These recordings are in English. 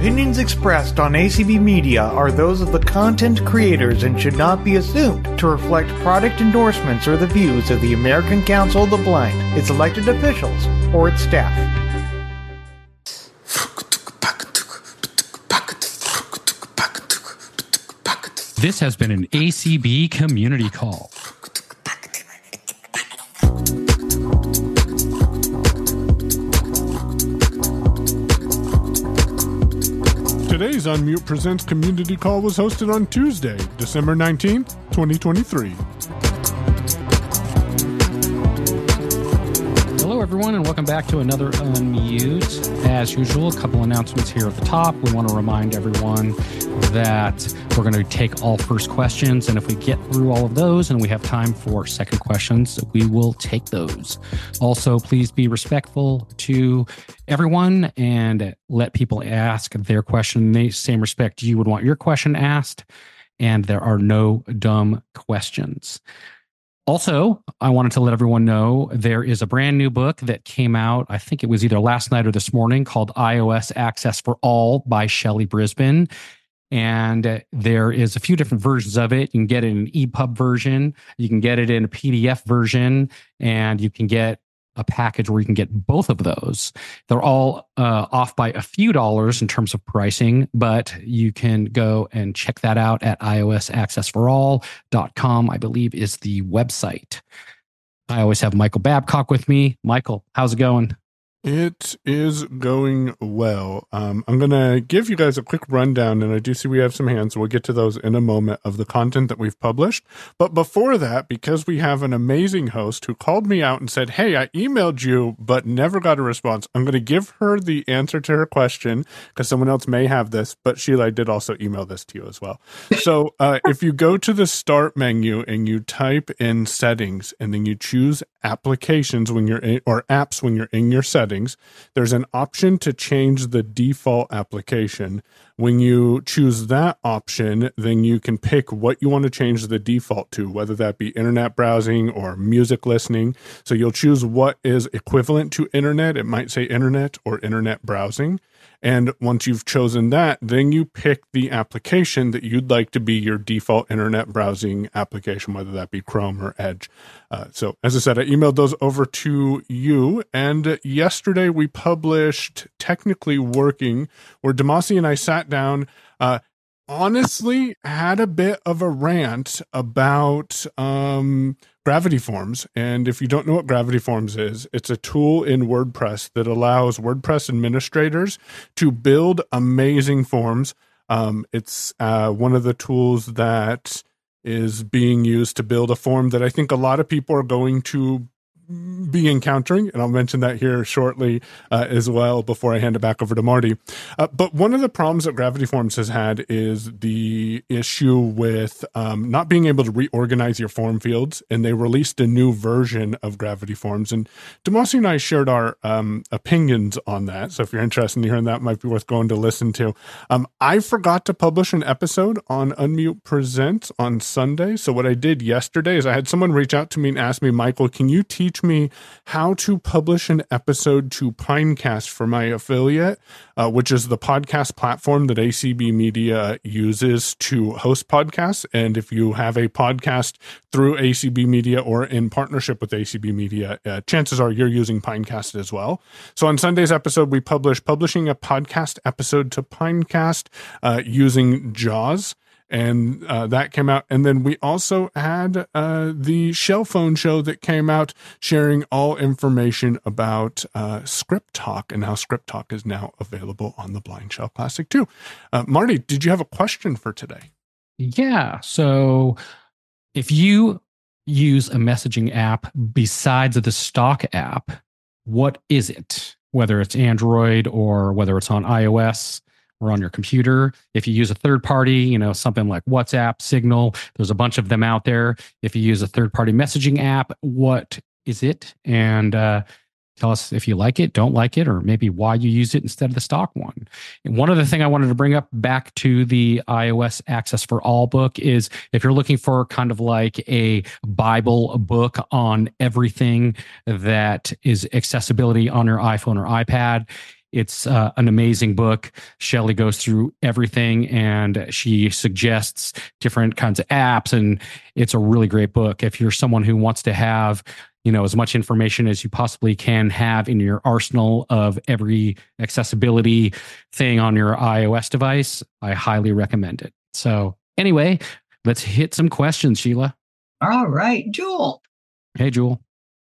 opinions expressed on ACB Media are those of the content creators and should not be assumed to reflect product endorsements or the views of the American Council of the Blind, its elected officials, or its staff. This has been an ACB Community Call. Today's Unmute Presents Community Call was hosted on Tuesday, December 19th, 2023. Hello, everyone, and welcome back to another Unmute. As usual, a couple announcements here at the top. We want to remind everyone that we're going to take all first questions, and if we get through all of those and we have time for second questions, we will take those. Also, please be respectful to everyone and let people ask their question the same respect you would want your question asked, and there are no dumb questions. Also, I wanted to let everyone know there is a brand new book that came out, I think it was either last night or this morning, called iOS Access for All by Shelley Brisbane. And there is a few different versions of it. You can get it in an EPUB version. You can get it in a PDF version. And you can get a package where you can get both of those. They're all off by a few dollars in terms of pricing, but you can go and check that out at iosaccessforall.com, I believe, is the website. I always have Michael Babcock with me. Michael, how's it going? It is going well. I'm going to give you guys a quick rundown, and I do see we have some hands, so we'll get to those in a moment, of the content that we've published. But before that, because we have an amazing host who called me out and said, hey, I emailed you, but never got a response. I'm going to give her the answer to her question, because someone else may have this, but Sheila, I did also email this to you as well. So if you go to the start menu and you type in settings, and then you choose applications when you're in, or apps when you're in your settings, there's an option to change the default application. When you choose that option, then you can pick what you want to change the default to, whether that be internet browsing or music listening. So you'll choose what is equivalent to internet. It might say internet or internet browsing. And once you've chosen that, then you pick the application that you'd like to be your default internet browsing application, whether that be Chrome or Edge. So as I said, I emailed those over to you. And yesterday we published Technically Working, where Demasi and I sat down, honestly had a bit of a rant about Gravity Forms. And if you don't know what Gravity Forms is, it's a tool in WordPress that allows WordPress administrators to build amazing forms. It's one of the tools that is being used to build a form that I think a lot of people are going to be encountering, and I'll mention that here shortly as well before I hand it back over to Marty. But one of the problems that Gravity Forms has had is the issue with not being able to reorganize your form fields, and they released a new version of Gravity Forms, and Demasi and I shared our opinions on that, so if you're interested in hearing that, it might be worth going to listen to. I forgot to publish an episode on Unmute Presents on Sunday, so what I did yesterday is I had someone reach out to me and ask me, Michael, can you teach me how to publish an episode to Pinecast for my affiliate, which is the podcast platform that ACB Media uses to host podcasts. And if you have a podcast through ACB Media or in partnership with ACB Media, chances are you're using Pinecast as well. So on Sunday's episode, we publishing a podcast episode to Pinecast using JAWS. And that came out. And then we also had the Shell Phone show that came out, sharing all information about Script Talk and how Script Talk is now available on the Blind Shell Classic too. Marty, did you have a question for today? Yeah. So if you use a messaging app besides the stock app, what is it? Whether it's Android or whether it's on iOS, or on your computer. If you use a third party, something like WhatsApp, Signal, there's a bunch of them out there. If you use a third party messaging app, what is it? And tell us if you like it, don't like it, or maybe why you use it instead of the stock one. And one other thing I wanted to bring up back to the iOS Access for All book is if you're looking for kind of like a Bible book on everything that is accessibility on your iPhone or iPad, It's an amazing book. Shelley goes through everything and she suggests different kinds of apps, and it's a really great book. If you're someone who wants to have, you know, as much information as you possibly can have in your arsenal of every accessibility thing on your iOS device, I highly recommend it. So anyway, let's hit some questions, Sheila. All right, Jewel. Hey, Jewel.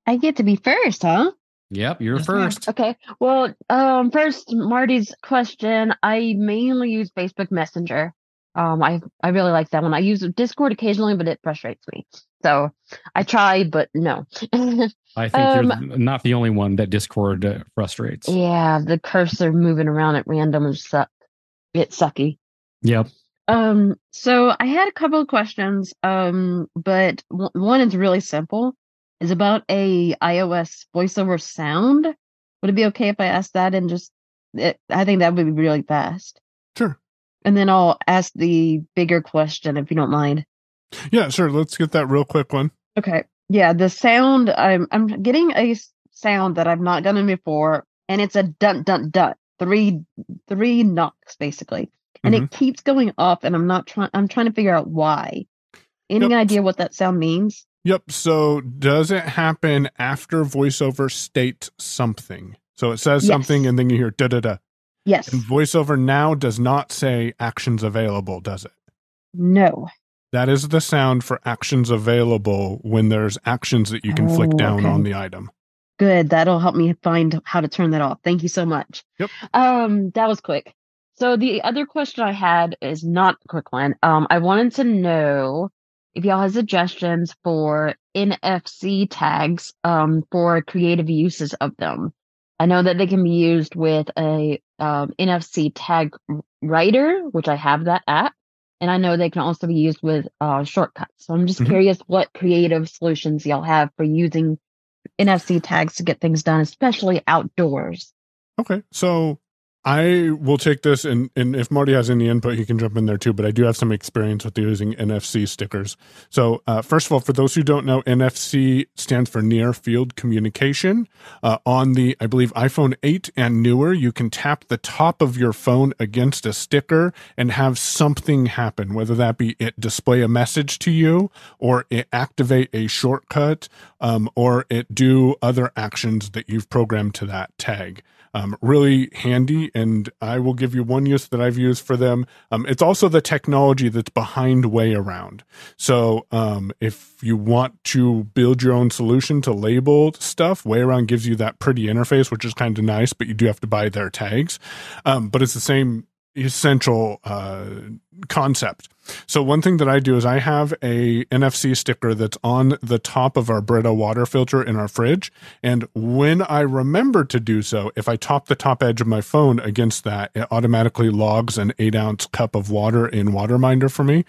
I get to be first, huh? Yep, you're first. Okay. Well, first, Marty's question. I mainly use Facebook Messenger. I really like that one. I use Discord occasionally, but it frustrates me. So I try, but no. I think you're not the only one that Discord frustrates. Yeah, the cursor moving around at random is sucky. Yep. So I had a couple of questions, but one is really simple. Is about a iOS voiceover sound. Would it be okay if I asked that and just, I think that would be really fast. Sure. And then I'll ask the bigger question if you don't mind. Yeah, sure. Let's get that real quick one. Okay. Yeah, the sound, I'm getting a sound that I've not done in before, and it's a dun dun dun, three knocks basically, and it keeps going up, and I'm trying to figure out why. Any idea what that sound means? Yep. So does it happen after voiceover states something? So it says something and then you hear da da da. Yes. And voiceover now does not say actions available, does it? No. That is the sound for actions available when there's actions that you can flick down on the item. Good. That'll help me find how to turn that off. Thank you so much. Yep. That was quick. So the other question I had is not a quick one. I wanted to know if y'all have suggestions for NFC tags for creative uses of them. I know that they can be used with a NFC tag writer, which I have that app, and I know they can also be used with shortcuts. So I'm just curious what creative solutions y'all have for using NFC tags to get things done, especially outdoors. Okay, so I will take this, and if Marty has any input, he can jump in there too, but I do have some experience with using NFC stickers. So first of all, for those who don't know, NFC stands for Near Field Communication. On the, I believe, iPhone 8 and newer, you can tap the top of your phone against a sticker and have something happen, whether that be it display a message to you, or it activate a shortcut, or it do other actions that you've programmed to that tag. Really handy, and I will give you one use that I've used for them. It's also the technology that's behind Way Around. So if you want to build your own solution to label stuff, Way Around gives you that pretty interface, which is kind of nice, but you do have to buy their tags. But it's the same essential concept. So one thing that I do is I have a NFC sticker that's on the top of our Brita water filter in our fridge. And when I remember to do so, if I top the top edge of my phone against that, it automatically logs an 8-ounce cup of water in WaterMinder for me.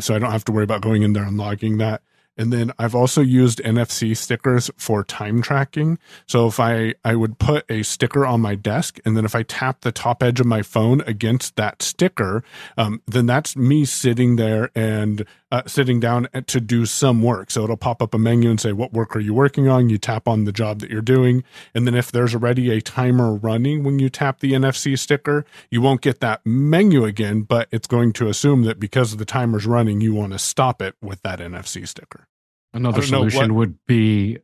So I don't have to worry about going in there and logging that. And then I've also used NFC stickers for time tracking. So if I would put a sticker on my desk, and then if I tap the top edge of my phone against that sticker, then that's me sitting there and sitting down to do some work. So it'll pop up a menu and say, what work are you working on? You tap on the job that you're doing. And then if there's already a timer running when you tap the NFC sticker, you won't get that menu again, but it's going to assume that because the timer's running, you want to stop it with that NFC sticker. Another solution would be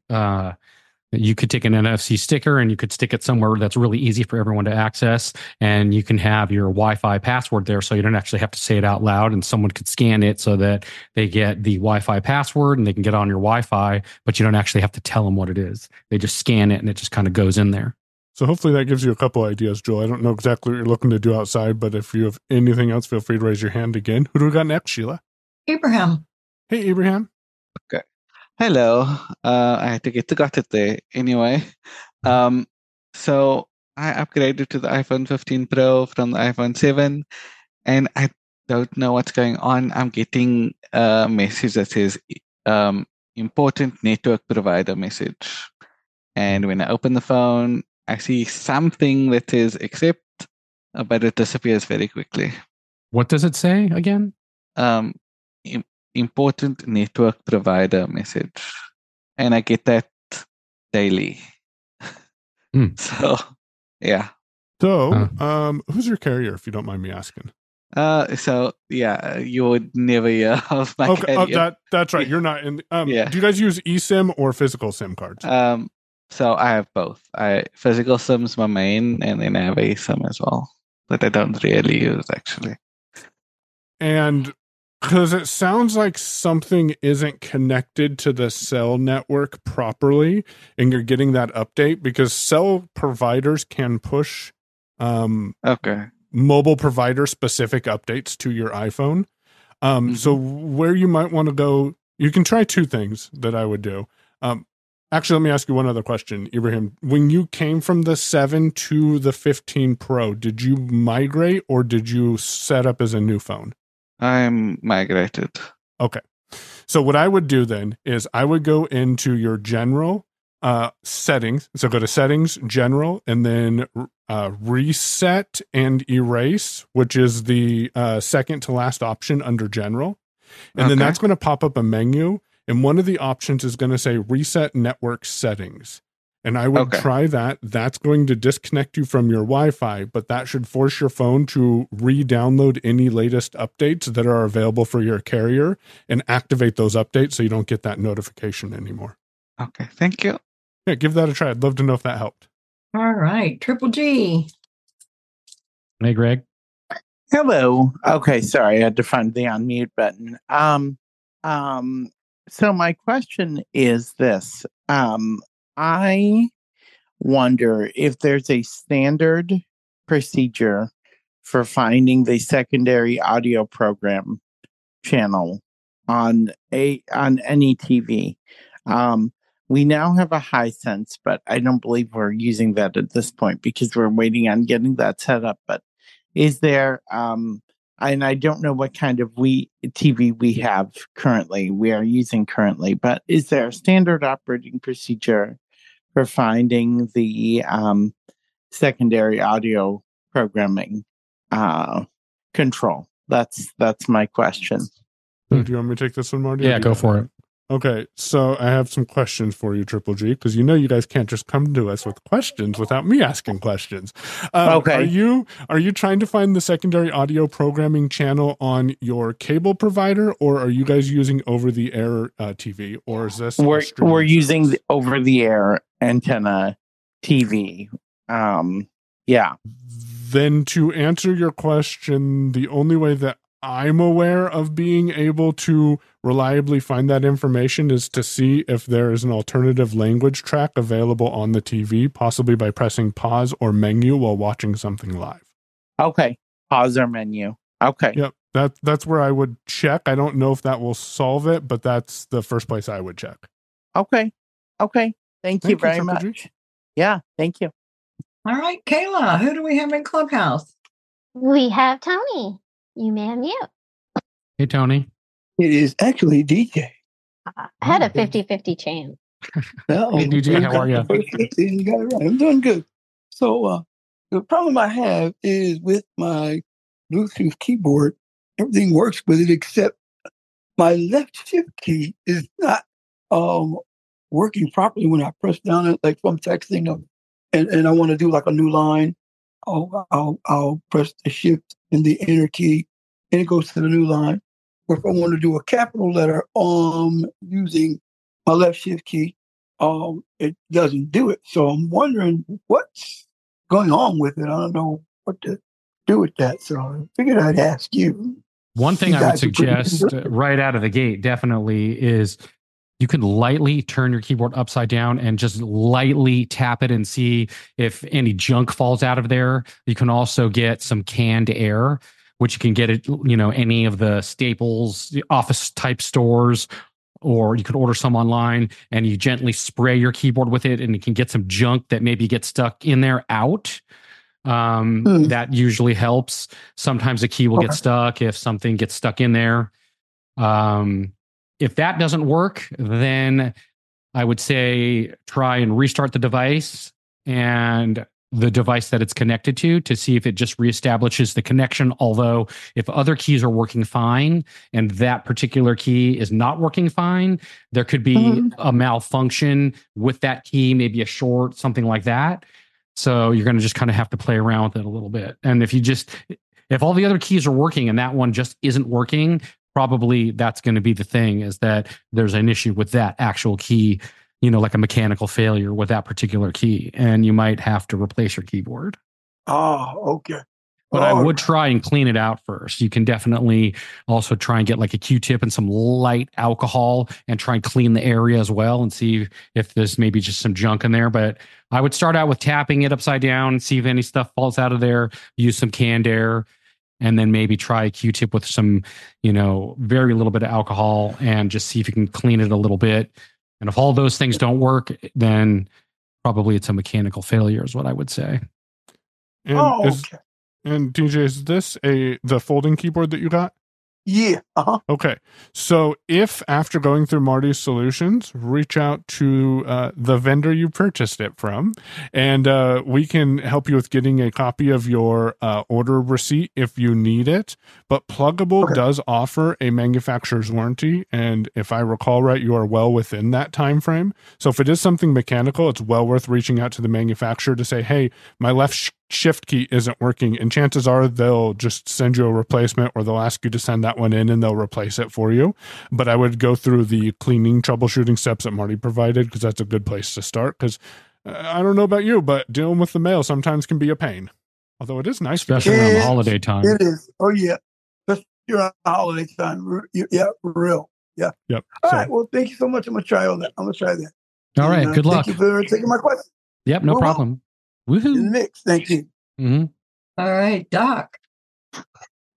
you could take an NFC sticker and you could stick it somewhere that's really easy for everyone to access, and you can have your Wi-Fi password there so you don't actually have to say it out loud, and someone could scan it so that they get the Wi-Fi password and they can get on your Wi-Fi, but you don't actually have to tell them what it is. They just scan it and it just kind of goes in there. So hopefully that gives you a couple ideas, Joel. I don't know exactly what you're looking to do outside, but if you have anything else, feel free to raise your hand again. Who do we got next, Sheila? Abraham. Hey, Abraham. Okay. Hello. I think it got it there. Anyway, so I upgraded to the iPhone 15 Pro from the iPhone 7, and I don't know what's going on. I'm getting a message that says important network provider message. And when I open the phone, I see something that says accept, but it disappears very quickly. What does it say again? Important network provider message, and I get that daily. So yeah, So who's your carrier, if you don't mind me asking? So yeah, you would never hear of my carrier. That's right. You're not in. Do you guys use eSIM or physical SIM cards? So I have both. Physical SIM's my main, and then I have eSIM as well, that I don't really use actually. And because it sounds like something isn't connected to the cell network properly, and you're getting that update because cell providers can push mobile provider specific updates to your iPhone. So where you might want to go, you can try two things that I would do. Actually, let me ask you one other question, Ibrahim. When you came from the 7 to the 15 Pro, did you migrate or did you set up as a new phone? I'm migrated. Okay. So what I would do then is I would go into your general settings. So go to settings, general, and then reset and erase, which is the second to last option under general. And then that's going to pop up a menu. And one of the options is going to say reset network settings. And I would try that. That's going to disconnect you from your Wi-Fi, but that should force your phone to re-download any latest updates that are available for your carrier and activate those updates so you don't get that notification anymore. Okay, thank you. Yeah, give that a try. I'd love to know if that helped. All right, Triple G. Hey, Greg. Hello. Okay, sorry, I had to find the unmute button. So my question is this. I wonder if there's a standard procedure for finding the secondary audio program channel on any TV. We now have a Hisense, but I don't believe we're using that at this point because we're waiting on getting that set up. But is there... and I don't know what kind of TV we have currently, we are using currently, but is there a standard operating procedure for finding the secondary audio programming control? That's my question. So do you want me to take this one, Marty? Yeah, go for it. Okay, so I have some questions for you, Triple G, because you know you guys can't just come to us with questions without me asking questions. Are you trying to find the secondary audio programming channel on your cable provider, or are you guys using over-the-air TV, or is this? We're using the over-the-air antenna TV. Yeah. Then to answer your question, the only way that I'm aware of being able to reliably find that information is to see if there is an alternative language track available on the TV, possibly by pressing pause or menu while watching something live. Okay. Pause or menu. Okay. Yep. That's where I would check. I don't know if that will solve it, but that's the first place I would check. Okay. Okay. Thank you very much. Secretary. Yeah. Thank you. All right, Kayla, who do we have in Clubhouse? We have Tony. You may unmute. Hey, Tony. It is actually DJ. I had a 50-50 chance. Hey, DJ, how are you? You got it right. I'm doing good. So the problem I have is with my Bluetooth keyboard, everything works with it except my left shift key is not working properly when I press down it. Like if I'm texting and I want to do like a new line, I'll press the shift and the enter key, and it goes to the new line. Or if I want to do a capital letter using my left shift key, it doesn't do it. So I'm wondering what's going on with it. I don't know what to do with that. So I figured I'd ask you. One thing I would suggest right out of the gate definitely is you can lightly turn your keyboard upside down and just lightly tap it and see if any junk falls out of there. You can also get some canned air, which you can get at any of the Staples office type stores, or you can order some online, and you gently spray your keyboard with it, and it can get some junk that maybe gets stuck in there out. That usually helps. Sometimes the key will get stuck if something gets stuck in there. If that doesn't work, then I would say try and restart the device and the device that it's connected to see if it just reestablishes the connection. Although if other keys are working fine and that particular key is not working fine, there could be a malfunction with that key, maybe a short, something like that. So you're going to just kind of have to play around with it a little bit. And if you just, if all the other keys are working and that one just isn't working, probably that's going to be the thing, is that there's an issue with that actual key, you know, like a mechanical failure with that particular key, and you might have to replace your keyboard. Oh, okay. But I would try and clean it out first. You can definitely also try and get like a Q-tip and some light alcohol and try and clean the area as well and see if there's maybe just some junk in there. But I would start out with tapping it upside down and see if any stuff falls out of there. Use some canned air and then maybe try a Q-tip with some, you know, very little bit of alcohol and just see if you can clean it a little bit. And if all those things don't work, then probably it's a mechanical failure is what I would say. And okay. And DJ, is this the folding keyboard that you got? Yeah. Uh-huh. Okay. So if after going through Marty's solutions, reach out to the vendor you purchased it from, and we can help you with getting a copy of your order receipt if you need it. But Pluggable does offer a manufacturer's warranty, and if I recall right, you are well within that time frame. So if it is something mechanical, it's well worth reaching out to the manufacturer to say, hey, my left shift key isn't working, and chances are they'll just send you a replacement, or they'll ask you to send that one in and they'll replace it for you. But I would go through the cleaning, troubleshooting steps that Marty provided, because that's a good place to start, because I don't know about you, but dealing with the mail sometimes can be a pain, although it is nice, especially around the holiday time. It is. Oh yeah, especially around the holiday time. Yeah, for real. Yeah. Yep. All right, well, thank you so much. I'm gonna try that. All right, good luck. Thank you for taking my question. Yep, no problem. Woohoo. Mix, thank you. Mm-hmm. All right, Doc.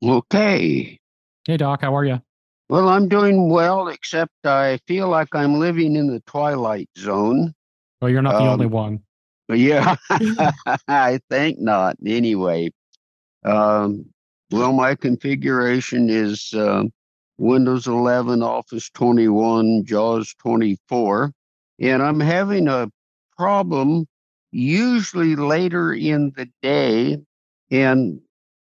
Okay. Hey, Doc, how are you? Well, I'm doing well, except I feel like I'm living in the twilight zone. Well, you're not the only one. Yeah, I think not. Anyway, well, my configuration is Windows 11, Office 21, JAWS 24, and I'm having a problem usually later in the day. And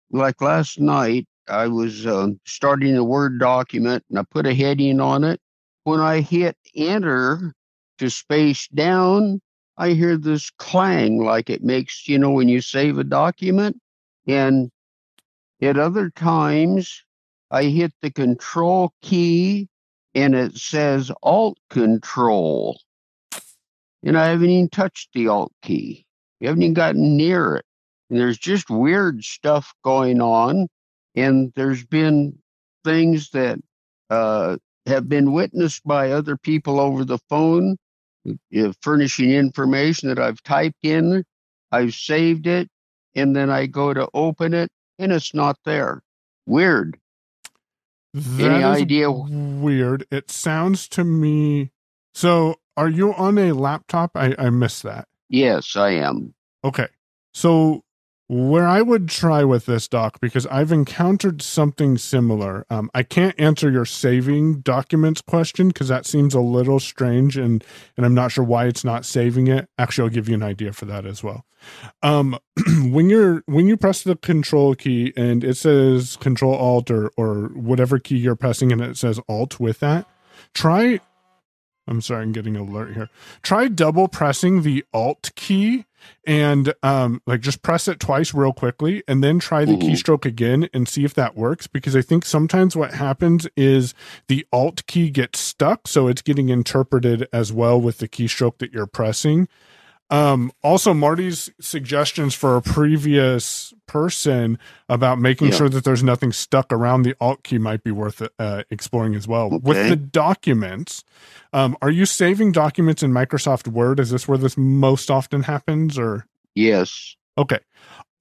like last night, I was starting a Word document and I put a heading on it. When I hit enter to space down, I hear this clang like it makes, you know, when you save a document. And at other times, I hit the control key and it says alt control. And I haven't even touched the alt key. You haven't even gotten near it. And there's just weird stuff going on. And there's been things that have been witnessed by other people over the phone, furnishing information that I've typed in. I've saved it. And then I go to open it and it's not there. Weird. Any idea? Weird. It sounds to me. So are you on a laptop? I missed that. Yes, I am. Okay. So where I would try with this, Doc, because I've encountered something similar. I can't answer your saving documents question because that seems a little strange, and I'm not sure why it's not saving it. Actually, I'll give you an idea for that as well. When you press the control key and it says control alt or whatever key you're pressing and it says alt with that, I'm sorry, I'm getting an alert here. Try double pressing the alt key and just press it twice real quickly and then try the keystroke again and see if that works, because I think sometimes what happens is the alt key gets stuck. So it's getting interpreted as well with the keystroke that you're pressing. Also, Marty's suggestions for a previous person about making sure that there's nothing stuck around the alt key might be worth exploring as well. Okay. With the documents, are you saving documents in Microsoft Word? Is this where this most often happens? Or yes. Okay.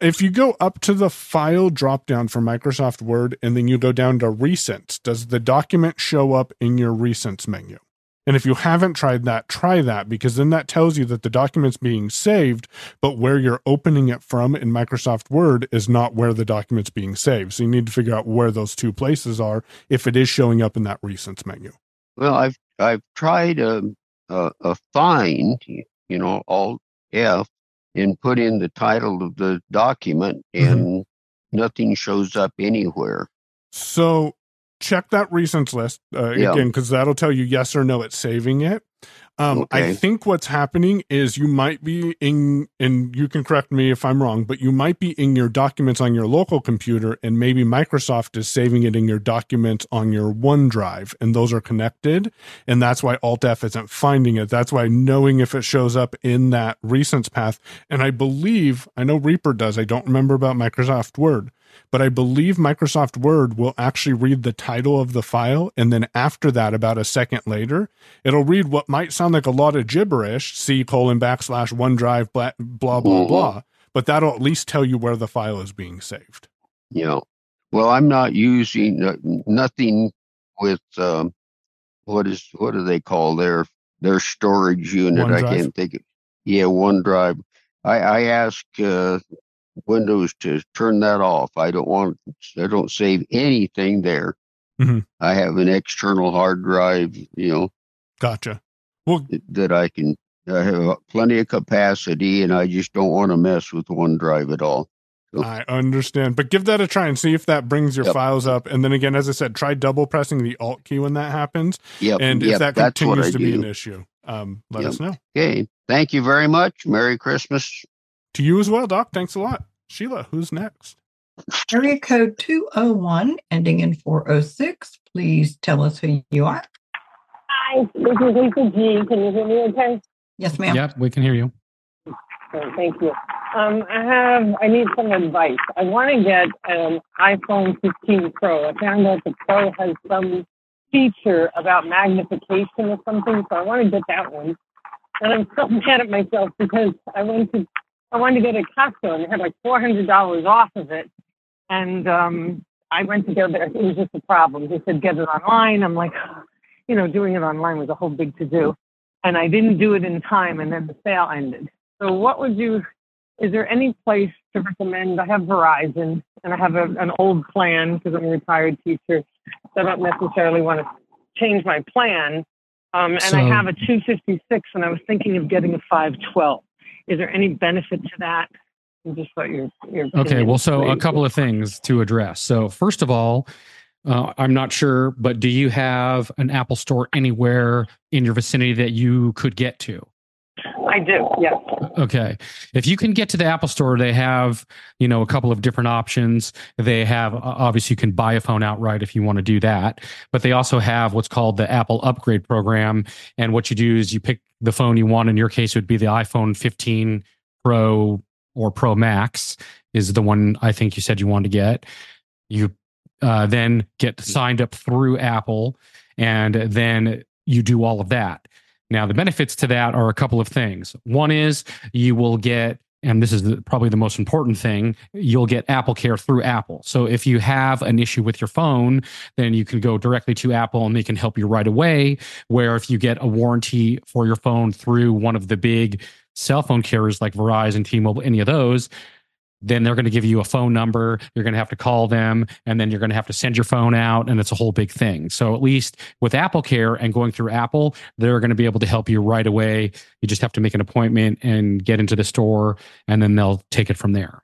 If you go up to the file dropdown for Microsoft Word and then you go down to Recents, does the document show up in your Recents menu? And if you haven't tried that, try that, because then that tells you that the document's being saved, but where you're opening it from in Microsoft Word is not where the document's being saved. So you need to figure out where those two places are if it is showing up in that Recents menu. Well, I've tried a find, you know, Alt F, and put in the title of the document, and nothing shows up anywhere. So check that Recents list again, because that'll tell you yes or no it's saving it. Okay. I think what's happening is you might be in, and you can correct me if I'm wrong, but you might be in your documents on your local computer, and maybe Microsoft is saving it in your documents on your OneDrive, and those are connected, and that's why Alt-F isn't finding it. That's why knowing if it shows up in that recents path, and I believe, I know Reaper does, I don't remember about Microsoft Word, but I believe Microsoft Word will actually read the title of the file, and then after that, about a second later, it'll read what might sound like a lot of gibberish, C:\/OneDrive, blah, blah, blah, blah, but that'll at least tell you where the file is being saved. Yeah. Well, I'm not using nothing with, what do they call their storage unit? OneDrive. I can't think of. Yeah, OneDrive. I ask Windows to turn that off. I don't save anything there. Mm-hmm. I have an external hard drive, you know. Gotcha. Well, that I have plenty of capacity, and I just don't want to mess with OneDrive at all. So. I understand, but give that a try and see if that brings your files up. And then again, as I said, try double pressing the Alt key when that happens. And if that continues to be an issue, let us know. Okay. Thank you very much. Merry Christmas. To you as well, Doc. Thanks a lot. Sheila, who's next? Area code 201, ending in 406. Please tell us who you are. Hi, this is Lisa G. Can you hear me okay? Yes, ma'am. Yep, we can hear you. Okay, thank you. I need some advice. I want to get an iPhone 15 Pro. I found out the Pro has some feature about magnification or something, so I want to get that one. And I'm so mad at myself because I wanted to go to Costco, and they had like $400 off of it. And I went to go there. It was just a problem. They said, get it online. I'm like, you know, doing it online was a whole big to-do. And I didn't do it in time, and then the sale ended. So what would you, is there any place to recommend? I have Verizon, and I have an old plan because I'm a retired teacher. So I don't necessarily want to change my plan. I have a 256, and I was thinking of getting a 512. Is there any benefit to that? I just thought your okay. Well, so a couple of things to address. So first of all, I'm not sure, but do you have an Apple Store anywhere in your vicinity that you could get to? I do. Yes. Okay. If you can get to the Apple Store, they have, you know, a couple of different options. They have, obviously you can buy a phone outright if you want to do that, but they also have what's called the Apple Upgrade Program. And what you do is you pick the phone you want. In your case, it would be the iPhone 15 Pro or Pro Max is the one I think you said you wanted to get. You then get signed up through Apple, and then you do all of that. Now, the benefits to that are a couple of things. One is you will get, and this is probably the most important thing, you'll get AppleCare through Apple. So if you have an issue with your phone, then you can go directly to Apple and they can help you right away. Where if you get a warranty for your phone through one of the big cell phone carriers like Verizon, T-Mobile, any of those, then they're going to give you a phone number, you're going to have to call them, and then you're going to have to send your phone out, and it's a whole big thing. So at least with AppleCare and going through Apple, they're going to be able to help you right away. You just have to make an appointment and get into the store, and then they'll take it from there.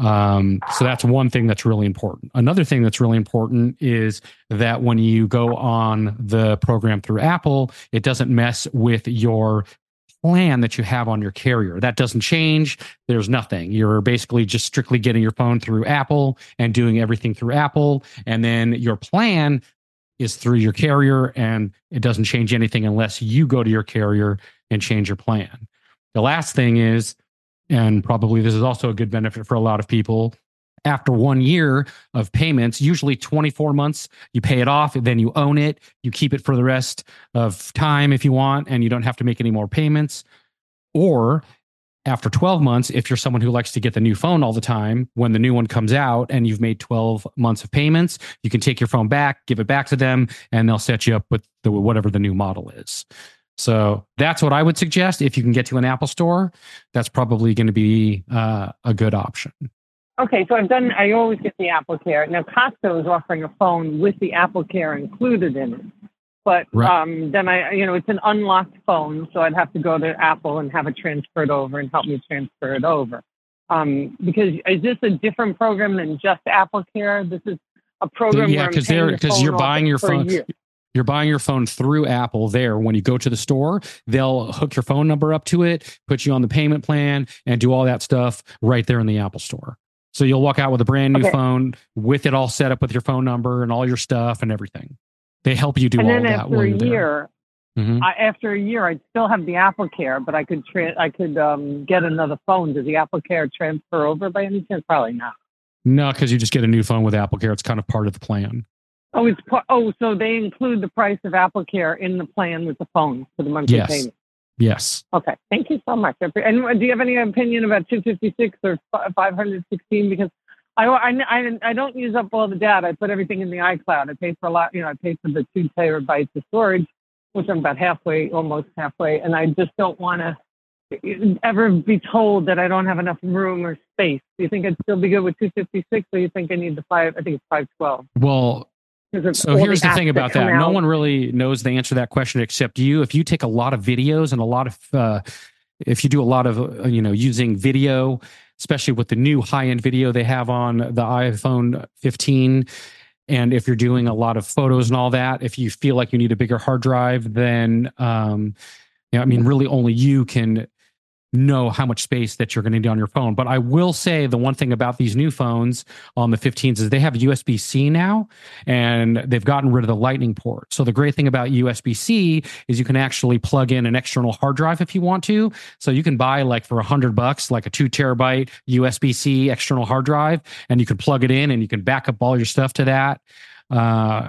So that's one thing that's really important. Another thing that's really important is that when you go on the program through Apple, it doesn't mess with your plan that you have on your carrier. That doesn't change. There's nothing. You're basically just strictly getting your phone through Apple and doing everything through Apple. And then your plan is through your carrier, and it doesn't change anything unless you go to your carrier and change your plan. The last thing is, and probably this is also a good benefit for a lot of people, after 1 year of payments, usually 24 months, you pay it off, then you own it, you keep it for the rest of time if you want, and you don't have to make any more payments. Or after 12 months, if you're someone who likes to get the new phone all the time, when the new one comes out and you've made 12 months of payments, you can take your phone back, give it back to them, and they'll set you up with whatever the new model is. So that's what I would suggest. If you can get to an Apple Store, that's probably going to be a good option. Okay, so I always get the AppleCare. Now, Costco is offering a phone with the AppleCare included in it. But right. Then it's an unlocked phone, so I'd have to go to Apple and have it transferred over and help me transfer it over. Because is this a different program than just AppleCare? This is a program where I'm paying the phone off for a year. You're buying your phone through Apple there. When you go to the store, they'll hook your phone number up to it, put you on the payment plan, and do all that stuff right there in the Apple store. So you'll walk out with a brand new phone with it all set up with your phone number and all your stuff and everything. They help you do all that. After a year, I'd still have the AppleCare, but I could get another phone. Does the AppleCare transfer over by any chance? Probably not. No, because you just get a new phone with AppleCare. It's kind of part of the plan. Oh, it's so they include the price of AppleCare in the plan with the phone for the monthly payment. Yes. Okay. Thank you so much. And do you have any opinion about 256 or 516? Because I don't use up all the data. I put everything in the iCloud. I pay for a lot. You know, I pay for the 2 terabytes of storage, which I'm about almost halfway. And I just don't want to ever be told that I don't have enough room or space. Do you think I'd still be good with 256, or you think I need the 5? I think it's 512. Well, so here's the thing about that. No one really knows the answer to that question except you. If you take a lot of videos and a lot of, if you do a lot of, using video, especially with the new high-end video they have on the iPhone 15, and if you're doing a lot of photos and all that, if you feel like you need a bigger hard drive, then, really only you can know how much space that you're going to need on your phone. But I will say the one thing about these new phones on the 15s is they have USB-C now, and they've gotten rid of the lightning port. So the great thing about USB-C is you can actually plug in an external hard drive if you want to. So you can buy like for $100, like a 2 terabyte USB-C external hard drive, and you can plug it in and you can back up all your stuff to that. Oh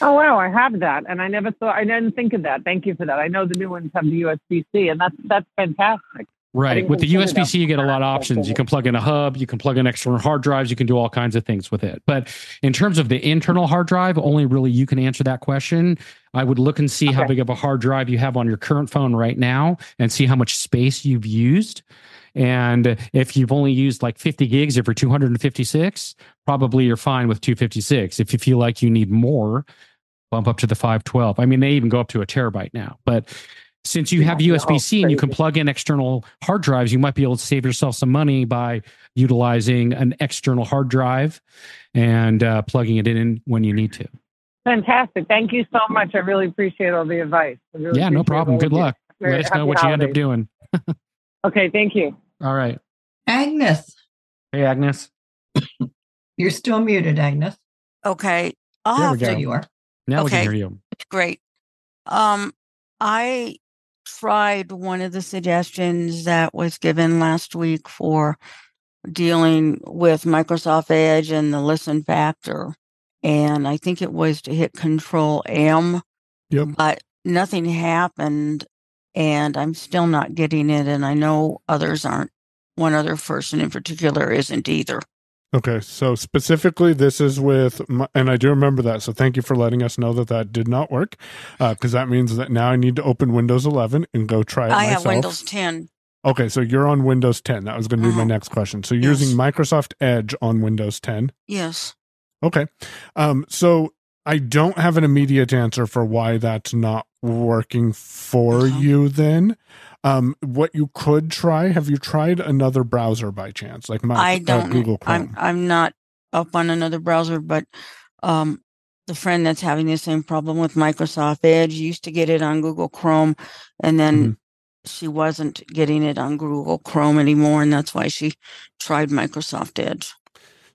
wow, I have that, and I didn't think of that. Thank you for that. I know the new ones have the USB-C, and that's fantastic. Right, with the USB-C, you get a lot of options. You can plug in a hub, you can plug in external hard drives, you can do all kinds of things with it. But in terms of the internal hard drive, only really you can answer that question. I would look and see how big of a hard drive you have on your current phone right now, and see how much space you've used. And if you've only used like 50 gigs, if you're 256, probably you're fine with 256. If you feel like you need more, bump up to the 512. I mean, they even go up to a terabyte now. But since you have USB-C and you can plug in external hard drives, you might be able to save yourself some money by utilizing an external hard drive and plugging it in when you need to. Fantastic. Thank you so much. I really appreciate all the advice. Yeah, no problem. Good luck. Let us know what you end up doing. Okay, thank you. All right. Agnes. Hey, Agnes. You're still muted, Agnes. Okay. There you are. Now we can hear you. Great. I tried one of the suggestions that was given last week for dealing with Microsoft Edge and the Listen Factor. And I think it was to hit Control-M. Yep. But nothing happened. And I'm still not getting it. And I know others aren't. One other person in particular isn't either. Okay. So specifically, this is and I do remember that. So thank you for letting us know that did not work. Because that means that now I need to open Windows 11 and go try it myself. I have Windows 10. Okay. So you're on Windows 10. That was going to be my next question. So you're using Microsoft Edge on Windows 10? Yes. Okay. So I don't have an immediate answer for why that's not working for you then. What you could try, have you tried another browser by chance? Like Google Chrome? I'm not up on another browser, but the friend that's having the same problem with Microsoft Edge used to get it on Google Chrome, and then she wasn't getting it on Google Chrome anymore, and that's why she tried Microsoft Edge.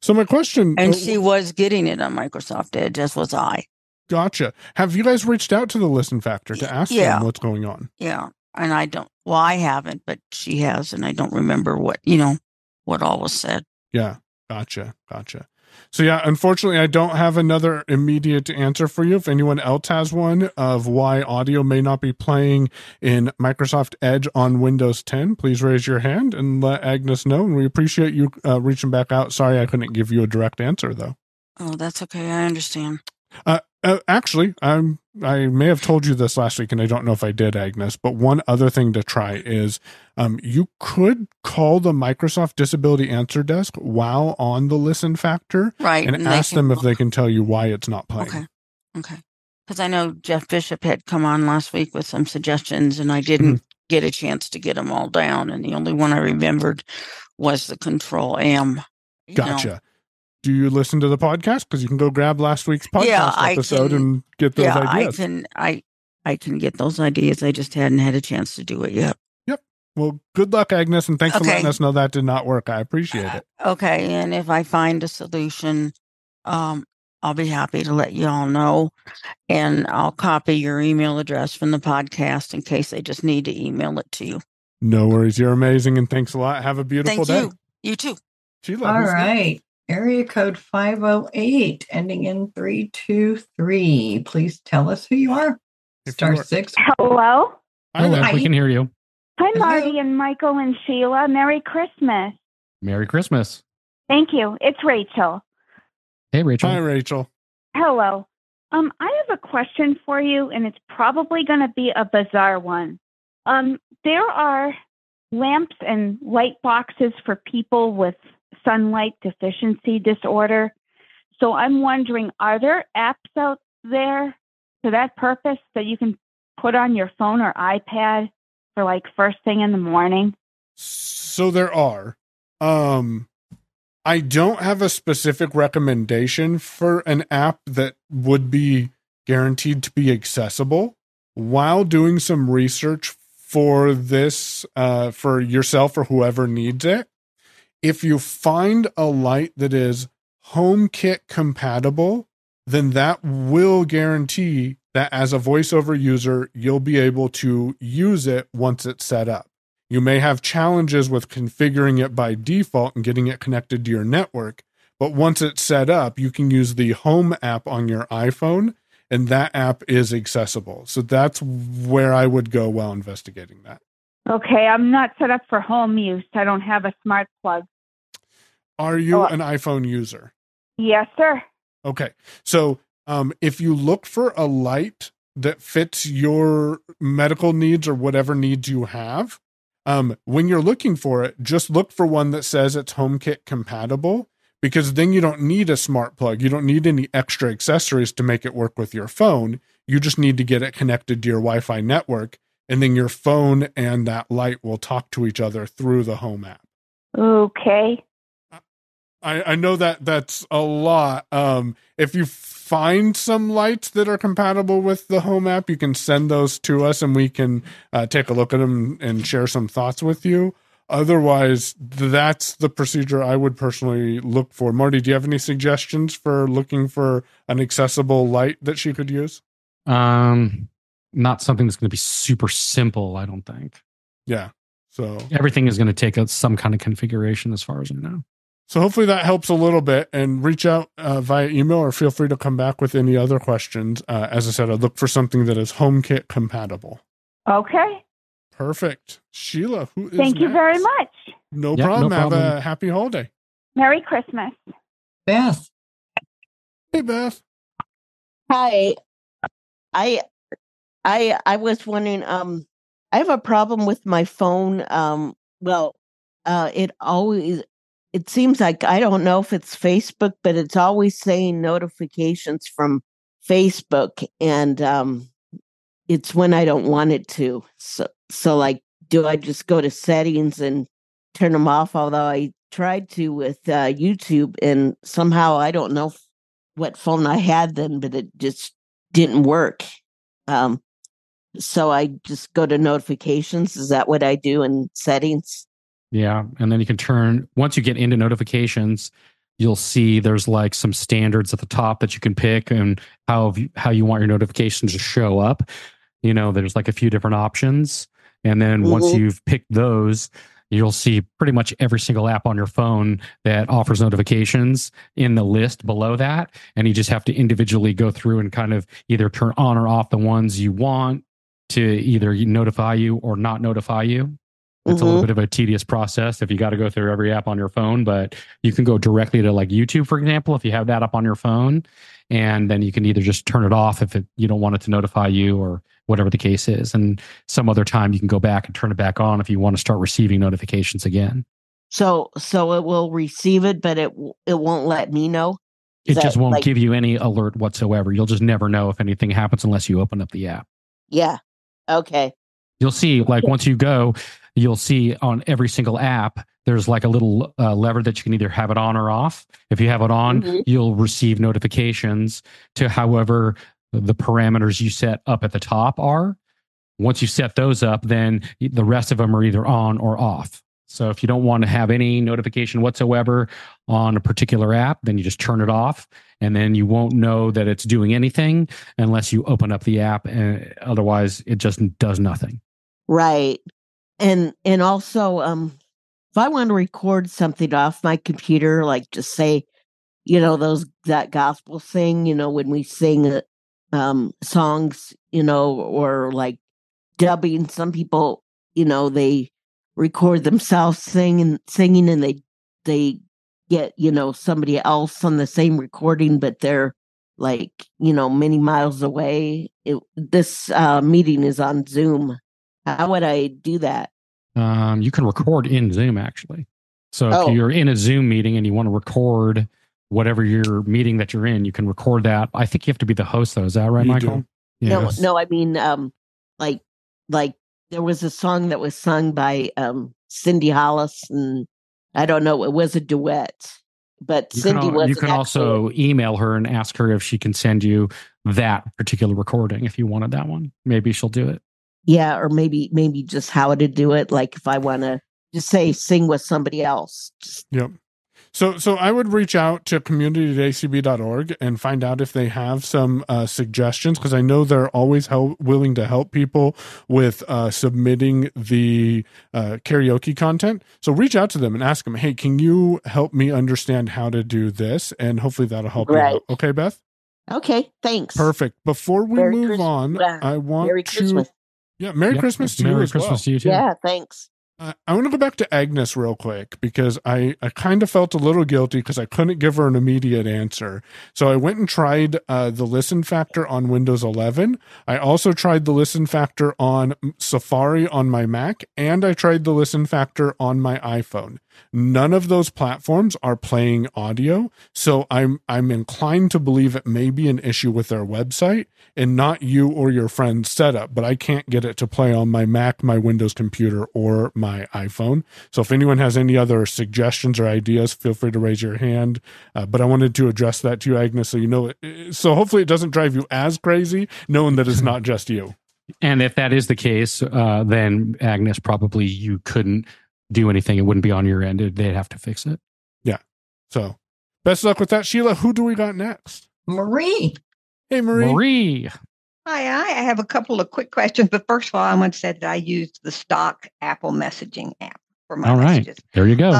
So my question... And she was getting it on Microsoft Edge, as was I. Gotcha. Have you guys reached out to the Listen Factor to ask them what's going on? Yeah. And I haven't, but she has, and I don't remember what all was said. Yeah. Gotcha. So yeah, unfortunately, I don't have another immediate answer for you. If anyone else has one of why audio may not be playing in Microsoft Edge on Windows 10, please raise your hand and let Agnes know. And we appreciate you reaching back out. Sorry, I couldn't give you a direct answer though. Oh, that's okay. I understand. Actually, I may have told you this last week, and I don't know if I did, Agnes, but one other thing to try is you could call the Microsoft Disability Answer Desk while on the Listen Factor and ask them if they can tell you why it's not playing. Okay. Because I know Jeff Bishop had come on last week with some suggestions, and I didn't get a chance to get them all down, and the only one I remembered was the Control-M. Gotcha. do you listen to the podcast? Because you can go grab last week's podcast episode and get those ideas. I can get those ideas. I just hadn't had a chance to do it yet. Yep. Well, good luck, Agnes, and thanks for letting us know that did not work. I appreciate it. Okay, and if I find a solution, I'll be happy to let you all know, and I'll copy your email address from the podcast in case they just need to email it to you. No worries. You're amazing, and thanks a lot. Have a beautiful day. Thank you. You too. Sheila, all right. Area code 508, ending in 323. Please tell us who you are. Star 6. Hello. Hello. We can hear you. Hi, Marty and Michael and Sheila. Merry Christmas. Merry Christmas. Thank you. It's Rachel. Hey, Rachel. Hi, Rachel. Hello. I have a question for you, and it's probably going to be a bizarre one. There are lamps and light boxes for people with sunlight deficiency disorder. So I'm wondering, are there apps out there for that purpose that you can put on your phone or iPad for like first thing in the morning? So there are. I don't have a specific recommendation for an app that would be guaranteed to be accessible. While doing some research for this, for yourself or whoever needs it, if you find a light that is HomeKit compatible, then that will guarantee that as a voiceover user, you'll be able to use it once it's set up. You may have challenges with configuring it by default and getting it connected to your network, but once it's set up, you can use the Home app on your iPhone, and that app is accessible. So that's where I would go while investigating that. Okay, I'm not set up for home use. I don't have a smart plug. Are you an iPhone user? Yes, sir. Okay, so if you look for a light that fits your medical needs or whatever needs you have, when you're looking for it, just look for one that says it's HomeKit compatible, because then you don't need a smart plug. You don't need any extra accessories to make it work with your phone. You just need to get it connected to your Wi-Fi network, and then your phone and that light will talk to each other through the Home app. Okay. I know that that's a lot. If you find some lights that are compatible with the Home app, you can send those to us and we can take a look at them and share some thoughts with you. Otherwise, that's the procedure I would personally look for. Marty, do you have any suggestions for looking for an accessible light that she could use? Not something that's going to be super simple, I don't think. Yeah. So everything is going to take some kind of configuration as far as I know. So hopefully that helps a little bit, and reach out via email or feel free to come back with any other questions. As I said, I look for something that is HomeKit compatible. Okay. Perfect. Sheila, who is Thank you very much. No problem. No problem. Have a happy holiday. Merry Christmas. Beth. Hey, Beth. Hi. I was wondering, I have a problem with my phone. It seems like, I don't know if it's Facebook, but it's always saying notifications from Facebook, and it's when I don't want it to. So like, do I just go to settings and turn them off? Although I tried to with YouTube, and somehow I don't know what phone I had then, but it just didn't work. So I just go to notifications. Is that what I do in settings? Yeah, and then you can turn, once you get into notifications, you'll see there's like some standards at the top that you can pick and how you want your notifications to show up. You know, there's like a few different options. And then once you've picked those, you'll see pretty much every single app on your phone that offers notifications in the list below that. And you just have to individually go through and kind of either turn on or off the ones you want to either notify you or not notify you. It's a little bit of a tedious process if you got to go through every app on your phone, but you can go directly to like YouTube, for example, if you have that up on your phone, and then you can either just turn it off if you don't want it to notify you or whatever the case is. And some other time you can go back and turn it back on if you want to start receiving notifications again. So it will receive it, but it won't let me know? It just won't give you any alert whatsoever. You'll just never know if anything happens unless you open up the app. Yeah. Okay. You'll see, like once you go, you'll see on every single app, there's like a little lever that you can either have it on or off. If you have it on, you'll receive notifications to however the parameters you set up at the top are. Once you set those up, then the rest of them are either on or off. So if you don't want to have any notification whatsoever on a particular app, then you just turn it off, and then you won't know that it's doing anything unless you open up the app, and otherwise it just does nothing. Right. And also, if I want to record something off my computer, like just say, you know, that gospel thing, you know, when we sing songs, you know, or like dubbing, some people, you know, they record themselves singing and they get, you know, somebody else on the same recording, but they're like, you know, many miles away. This meeting is on Zoom. How would I do that? You can record in Zoom, actually. So if you're in a Zoom meeting and you want to record whatever your meeting that you're in, you can record that. I think you have to be the host, though. Is that right, Michael? Yes. No, I mean, like, there was a song that was sung by Cindy Hollis, and I don't know, it was a duet, but Cindy was. You can also email her and ask her if she can send you that particular recording if you wanted that one. Maybe she'll do it. Yeah, or maybe just how to do it. Like if I want to just say sing with somebody else. Yep. So I would reach out to community.acb.org and find out if they have some suggestions, because I know they're always willing to help people with submitting the karaoke content. So reach out to them and ask them, hey, can you help me understand how to do this? And hopefully that'll help you out. Okay, Beth? Okay, thanks. Perfect. Before we move on, I want Merry Christmas. Merry Christmas to you. Merry Christmas to you too. Yeah, thanks. I want to go back to Agnes real quick, because I kind of felt a little guilty because I couldn't give her an immediate answer. So I went and tried the Listen Factor on Windows 11. I also tried the Listen Factor on Safari on my Mac, and I tried the Listen Factor on my iPhone. None of those platforms are playing audio, so I'm inclined to believe it may be an issue with their website and not you or your friend's setup, but I can't get it to play on my Mac, my Windows computer, or my iPhone. So if anyone has any other suggestions or ideas, feel free to raise your hand. But I wanted to address that to you, Agnes, so you know it. So hopefully it doesn't drive you as crazy knowing that it's not just you. And if that is the case, then Agnes, probably you couldn't do anything. It wouldn't be on your end. They'd have to fix it. Yeah. So best luck with that. Sheila, who do we got next? Marie. Hey, Marie. Hi. I have a couple of quick questions, but first of all, I want to say that I used the stock Apple messaging app for my messages. There you go.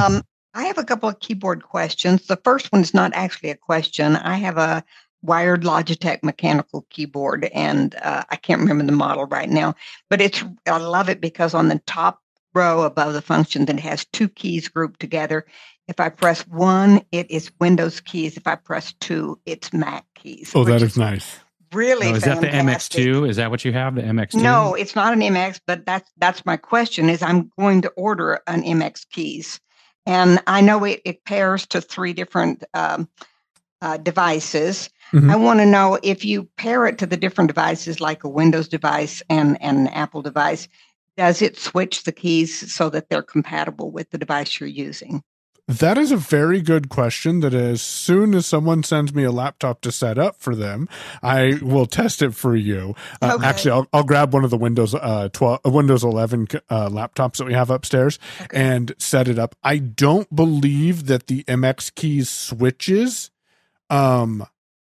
I have a couple of keyboard questions. The first one is not actually a question. I have a wired Logitech mechanical keyboard, and I can't remember the model right now, but I love it because on the top row above the function that has two keys grouped together. If I press one, it is Windows keys. If I press two, it's Mac keys. Oh, that is nice. Really fantastic. Is that the MX2? Is that what you have, the MX2? No, it's not an MX, but that's my question is I'm going to order an MX keys. And I know it pairs to three different devices. Mm-hmm. I want to know if you pair it to the different devices, like a Windows device and an Apple device, does it switch the keys so that they're compatible with the device you're using? That is a very good question that as soon as someone sends me a laptop to set up for them, I will test it for you. Okay. Actually, I'll grab one of the Windows 11 laptops that we have upstairs and set it up. I don't believe that the MX keys switches.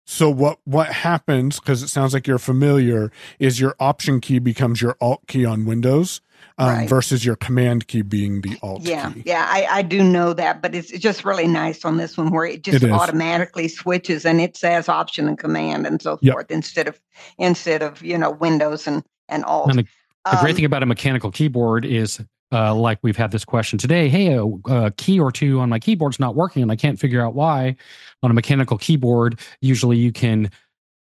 So what happens, because it sounds like you're familiar, is your option key becomes your alt key on Windows versus your command key being the alt key. Yeah, I do know that, but it's just really nice on this one where it just automatically switches and it says option and command and so forth instead of you know, Windows and alt. And the great thing about a mechanical keyboard is like we've had this question today, hey, a key or two on my keyboard's not working and I can't figure out why. On a mechanical keyboard, usually you can,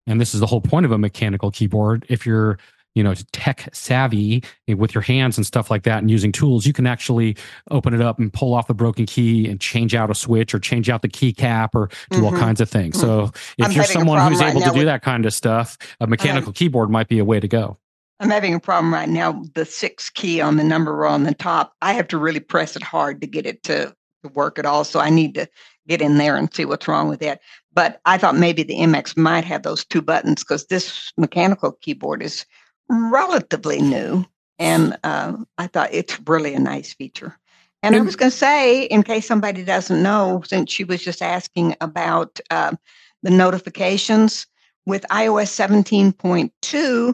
and this is the whole point of a mechanical keyboard, if you're, you know, tech savvy with your hands and stuff like that and using tools, you can actually open it up and pull off the broken key and change out a switch or change out the keycap or do all kinds of things. So if you're someone who's able to do that kind of stuff, a mechanical keyboard might be a way to go. I'm having a problem right now. The 6 key on the number row on the top, I have to really press it hard to get it to work at all. So I need to get in there and see what's wrong with that. But I thought maybe the MX might have those two buttons because this mechanical keyboard is relatively new. And I thought it's really a nice feature. And I was going to say, in case somebody doesn't know, since she was just asking about the notifications, with iOS 17.2,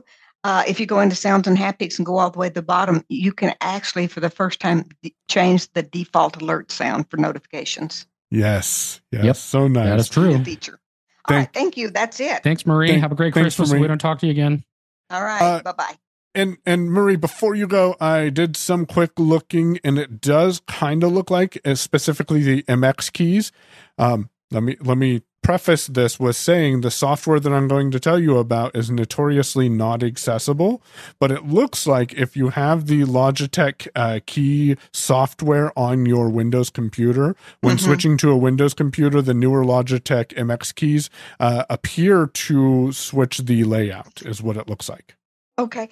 if you go into Sounds and Haptics and go all the way to the bottom, you can actually, for the first time, change the default alert sound for notifications. Yes. Yes. Yep. So nice. That is true. Feature. All right. Thank you. That's it. Thanks, Marie. Have a great Christmas. We don't talk to you again. All right. Bye-bye. And Marie, before you go, I did some quick looking, and it does kind of look like, specifically the MX keys. Let me preface this with saying the software that I'm going to tell you about is notoriously not accessible, but it looks like if you have the Logitech key software on your Windows computer, when switching to a Windows computer, the newer Logitech MX keys appear to switch the layout, is what it looks like. Okay.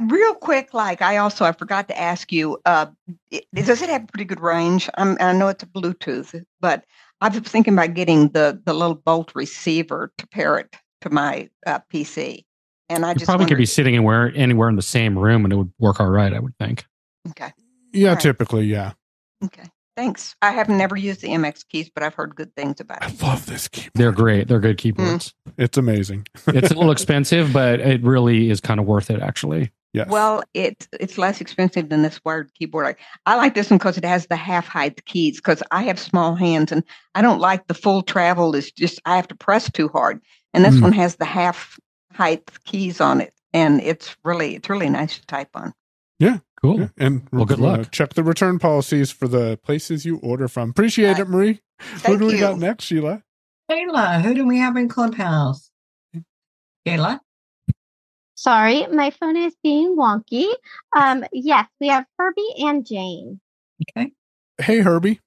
Real quick, I forgot to ask you, does it have pretty good range? I know it's a Bluetooth, but I was thinking about getting the little Bolt receiver to pair it to my PC. And I could be sitting anywhere in the same room and it would work all right, I would think. Okay. Yeah, right. Typically, yeah. Okay. Thanks. I have never used the MX keys, but I've heard good things about it. I love this keyboard. They're great. They're good keyboards. Mm. It's amazing. It's a little expensive, but it really is kind of worth it, actually. Yes. Well, it's less expensive than this wired keyboard. I like this one because it has the half-height keys because I have small hands, and I don't like the full travel. It's just I have to press too hard. And this one has the half-height keys on it, and it's really nice to type on. Yeah. Cool. Yeah. And good luck. Check the return policies for the places you order from. Appreciate it, Marie. Thank you. Who do we got next, Sheila? Sheila, who do we have in Clubhouse? Sheila? Sorry, my phone is being wonky. Yes, we have Herbie and Jane. Okay. Hey, Herbie.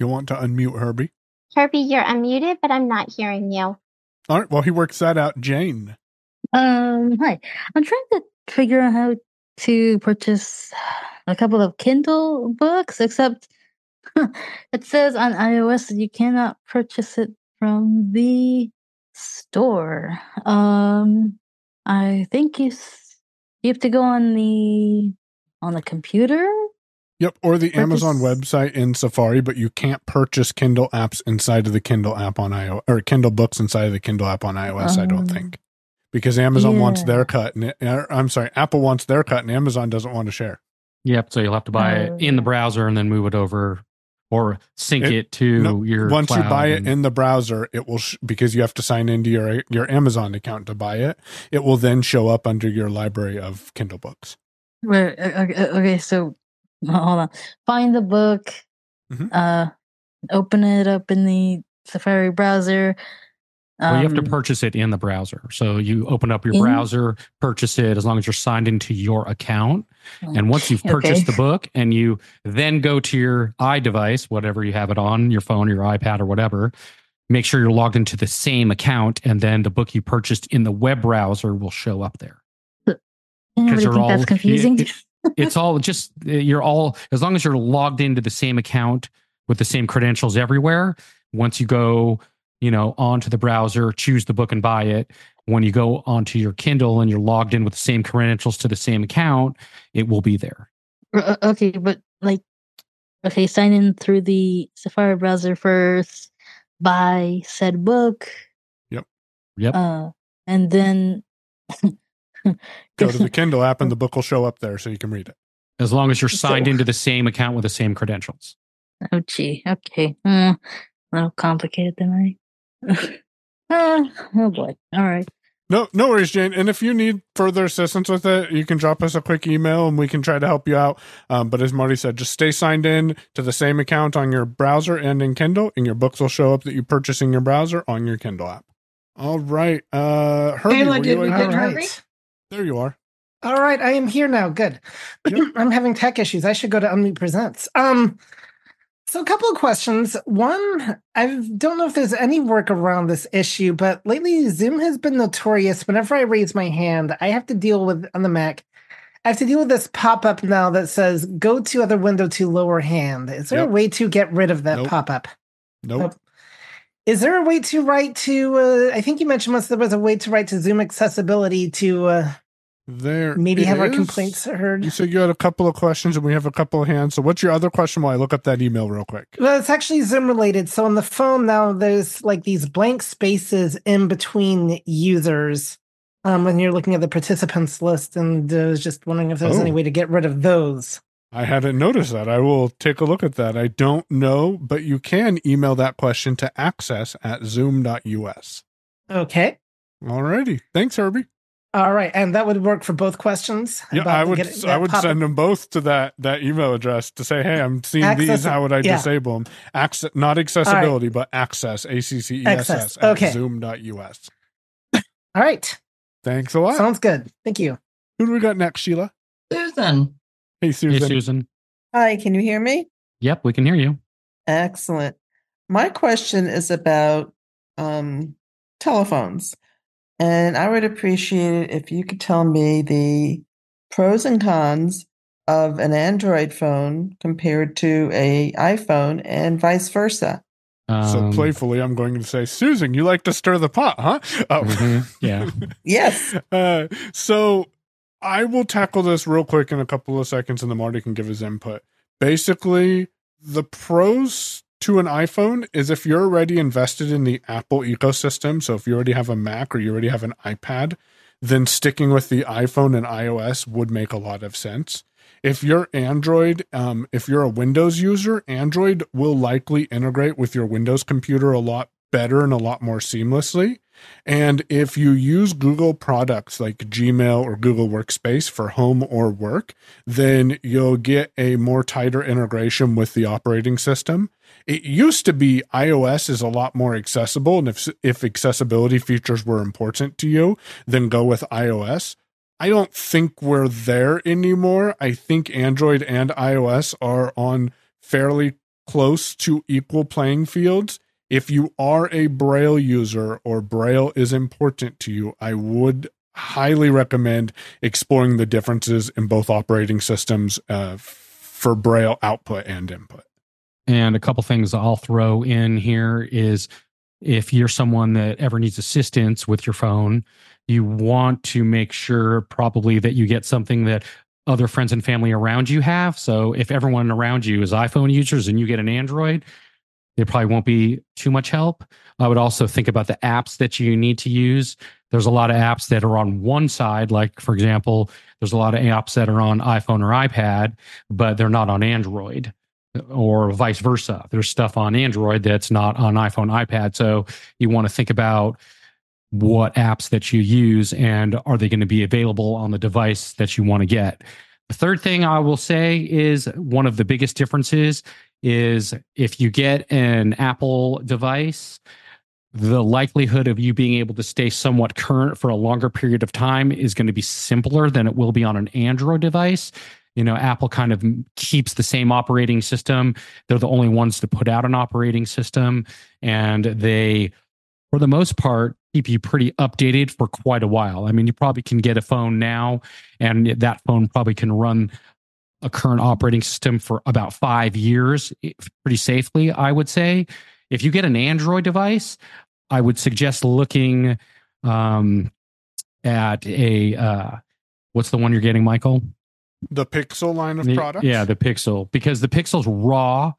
You want to unmute Herbie? Herbie, you're unmuted, but I'm not hearing you. All right. Well, he works that out. Jane. Hi. I'm trying to figure out how to purchase a couple of Kindle books, except it says on iOS that you cannot purchase it from the store. I think you have to go on the computer. Yep, or the Amazon website in Safari, but you can't purchase Kindle apps inside of the Kindle app on iOS, or Kindle books inside of the Kindle app on iOS. I don't think. Because Amazon wants their cut, and Apple wants their cut, and Amazon doesn't want to share. Yep, so you'll have to buy it in the browser and then move it over, or sync it to your. Once you buy it in the browser, it will because you have to sign into your Amazon account to buy it. It will then show up under your library of Kindle books. Right. Okay. So hold on. Find the book. Open it up in the Safari browser. Well, you have to purchase it in the browser. So you open up your browser, purchase it as long as you're signed into your account. And once you've purchased the book and you then go to your iDevice, whatever you have it on, your phone, your iPad or whatever, make sure you're logged into the same account. And then the book you purchased in the web browser will show up there. Anybody think that's confusing? It's all just, as long as you're logged into the same account with the same credentials everywhere, once you go onto the browser, choose the book and buy it. When you go onto your Kindle and you're logged in with the same credentials to the same account, it will be there. Okay, but sign in through the Safari browser first, buy said book. Yep. And then go to the Kindle app and the book will show up there so you can read it. As long as you're signed into the same account with the same credentials. Oh, gee. Okay. A little complicated, then, right? Oh boy. All right. No worries, Jane. And if you need further assistance with it, you can drop us a quick email and we can try to help you out. But as Marty said, just stay signed in to the same account on your browser and in Kindle, and your books will show up that you purchase in your browser on your Kindle app. All right. Herbie, there you are. All right. I am here now. Good. Yep. I'm having tech issues. I should go to Unmute Presents. So a couple of questions. One, I don't know if there's any work around this issue, but lately Zoom has been notorious. Whenever I raise my hand, I have to deal with, on the Mac, I have to deal with this pop-up now that says, go to other window to lower hand. Is there a way to get rid of that pop-up? Nope. Is there a way to write to, I think you mentioned once there was a way to write to Zoom accessibility to there maybe have our complaints heard. You said you had a couple of questions and we have a couple of hands. So what's your other question while I look up that email real quick? Well, it's actually Zoom related. So on the phone now, there's like these blank spaces in between users when you're looking at the participants list. And I was just wondering if there was any way to get rid of those. I hadn't noticed that. I will take a look at that. I don't know, but you can email that question to access@zoom.us. Okay. All righty. Thanks, Herbie. All right, and that would work for both questions. Yeah, I would send them both to that email address to say, hey, I'm seeing access, these. How would I disable them? Access, not accessibility, but access, ACCESS at zoom.us. All right. Thanks a lot. Sounds good. Thank you. Who do we got next, Sheila? Susan. Hey, Susan. Hey, Susan. Hi, can you hear me? Yep, we can hear you. Excellent. My question is about telephones. And I would appreciate it if you could tell me the pros and cons of an Android phone compared to an iPhone and vice versa. So playfully, I'm going to say, Susan, you like to stir the pot, huh? Oh. Mm-hmm. Yeah. Yes. So I will tackle this real quick in a couple of seconds and then Marty can give his input. Basically, the pros to an iPhone is if you're already invested in the Apple ecosystem, so if you already have a Mac or you already have an iPad, then sticking with the iPhone and iOS would make a lot of sense. If you're Android, if you're a Windows user, Android will likely integrate with your Windows computer a lot better and a lot more seamlessly. And if you use Google products like Gmail or Google Workspace for home or work, then you'll get a more tighter integration with the operating system. It used to be iOS is a lot more accessible, and if accessibility features were important to you, then go with iOS. I don't think we're there anymore. I think Android and iOS are on fairly close to equal playing fields. If you are a Braille user or Braille is important to you, I would highly recommend exploring the differences in both operating systems for Braille output and input. And a couple things I'll throw in here is if you're someone that ever needs assistance with your phone, you want to make sure probably that you get something that other friends and family around you have. So if everyone around you is iPhone users and you get an Android, there probably won't be too much help. I would also think about the apps that you need to use. There's a lot of apps that are on one side. Like, for example, there's a lot of apps that are on iPhone or iPad, but they're not on Android, or vice versa. There's stuff on Android that's not on iPhone, iPad. So you want to think about what apps that you use and are they going to be available on the device that you want to get. The third thing I will say is one of the biggest differences is if you get an Apple device, the likelihood of you being able to stay somewhat current for a longer period of time is going to be simpler than it will be on an Android device. You know, Apple kind of keeps the same operating system. They're the only ones to put out an operating system. And they, for the most part, keep you pretty updated for quite a while. I mean, you probably can get a phone now, and that phone probably can run a current operating system for about 5 years pretty safely, I would say. If you get an Android device, I would suggest looking at a, what's the one you're getting, Michael? The Pixel line of products? Yeah, the Pixel. Because the Pixel's raw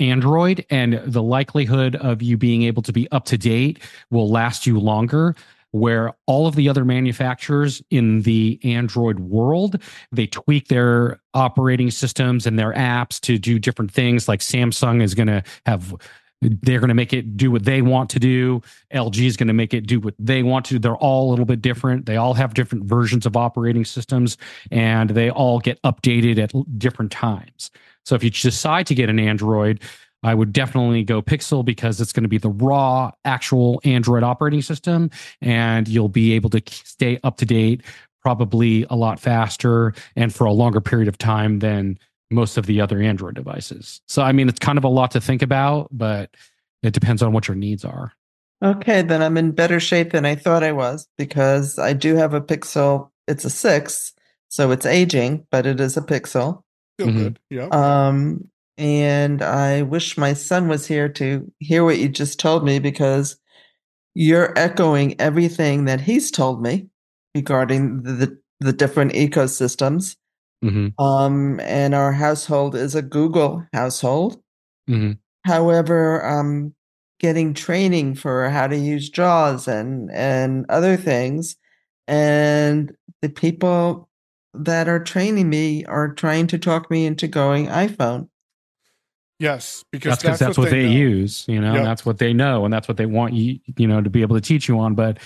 Android, and the likelihood of you being able to be up to date will last you longer, where all of the other manufacturers in the Android world, they tweak their operating systems and their apps to do different things. Like Samsung is going to have, they're going to make it do what they want to do. LG is going to make it do what they want to do. They're all a little bit different. They all have different versions of operating systems, and they all get updated at different times. So if you decide to get an Android, I would definitely go Pixel, because it's going to be the raw, actual Android operating system, and you'll be able to stay up to date probably a lot faster and for a longer period of time than most of the other Android devices. So, I mean, it's kind of a lot to think about, but it depends on what your needs are. Okay, then I'm in better shape than I thought I was, because I do have a Pixel. It's a 6, so it's aging, but it is a Pixel. Still good, yeah. And I wish my son was here to hear what you just told me, because you're echoing everything that he's told me regarding the different ecosystems. Mm-hmm. And our household is a Google household. Mm-hmm. However, getting training for how to use JAWS and other things. And the people that are training me are trying to talk me into going iPhone. Yes, because that's what they use, you know, and that's what they know, and that's what they want you, you know, to be able to teach you on. But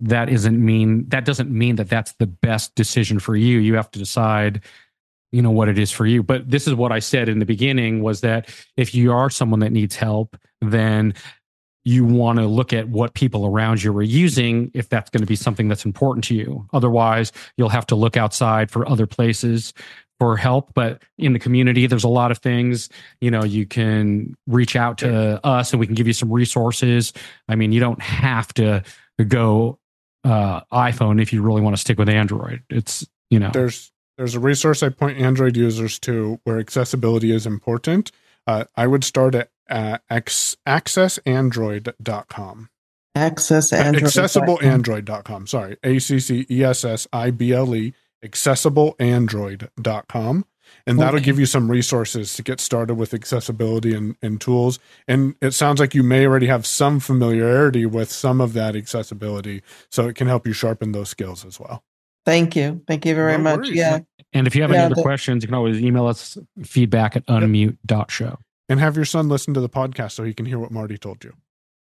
that doesn't mean that that's the best decision for you. You have to decide, you know, what it is for you. But this is what I said in the beginning, was that if you are someone that needs help, then you want to look at what people around you are using, if that's going to be something that's important to you. Otherwise, you'll have to look outside for other places for help. But in the community, there's a lot of things, you know, you can reach out to us and we can give you some resources. I mean, you don't have to go iPhone if you really want to stick with Android. It's, you know, there's a resource I point Android users to where accessibility is important. I would start at accessandroid.com. Accessibleandroid.com. Sorry, ACCESSIBLE, accessibleandroid.com. And that'll give you some resources to get started with accessibility and tools. And it sounds like you may already have some familiarity with some of that accessibility, so it can help you sharpen those skills as well. Thank you. Thank you very much. Yeah. And if you have any other questions, you can always email us feedback at unmute.show. And have your son listen to the podcast so he can hear what Marty told you.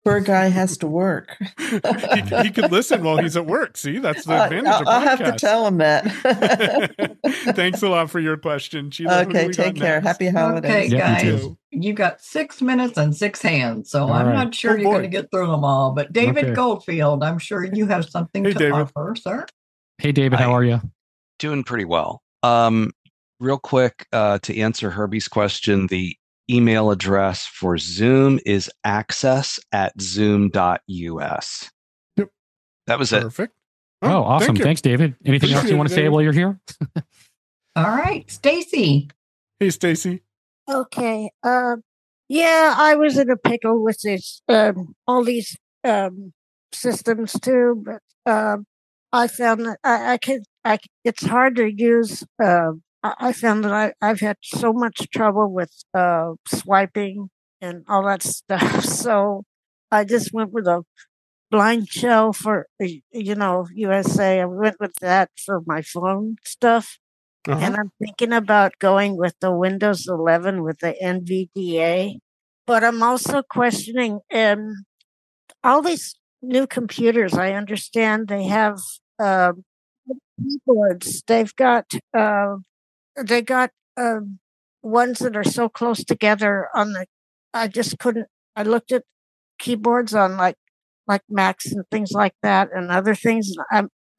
Poor guy has to work. he could listen while he's at work. See, that's the advantage of podcasts. I'll have to tell him that. Thanks a lot for your question, Sheila. Okay, take care. Next? Happy holidays. Okay, guys. You got 6 minutes and 6 hands, so all I'm not sure you're going to get through them all. But David Goldfield, I'm sure you have something to offer, sir. Hey, David, how are you? Doing pretty well. Real quick, to answer Herbie's question, the email address for Zoom is access@zoom.us. Yep. That was it. Perfect. Oh, awesome. Thanks, David. Anything else you want to say while you're here? All right. Stacy. Hey, Stacy. Okay. Yeah, I was in a pickle with this, all these systems too, but I found that it's hard to use. I found that I've had so much trouble with swiping and all that stuff. So I just went with a blind shell for, you know, USA. I went with that for my phone stuff. Uh-huh. And I'm thinking about going with the Windows 11 with the NVDA. But I'm also questioning all these new computers. I understand they have keyboards. They've got... They got ones that are so close together on the, I just couldn't, I looked at keyboards on like Macs and things like that and other things.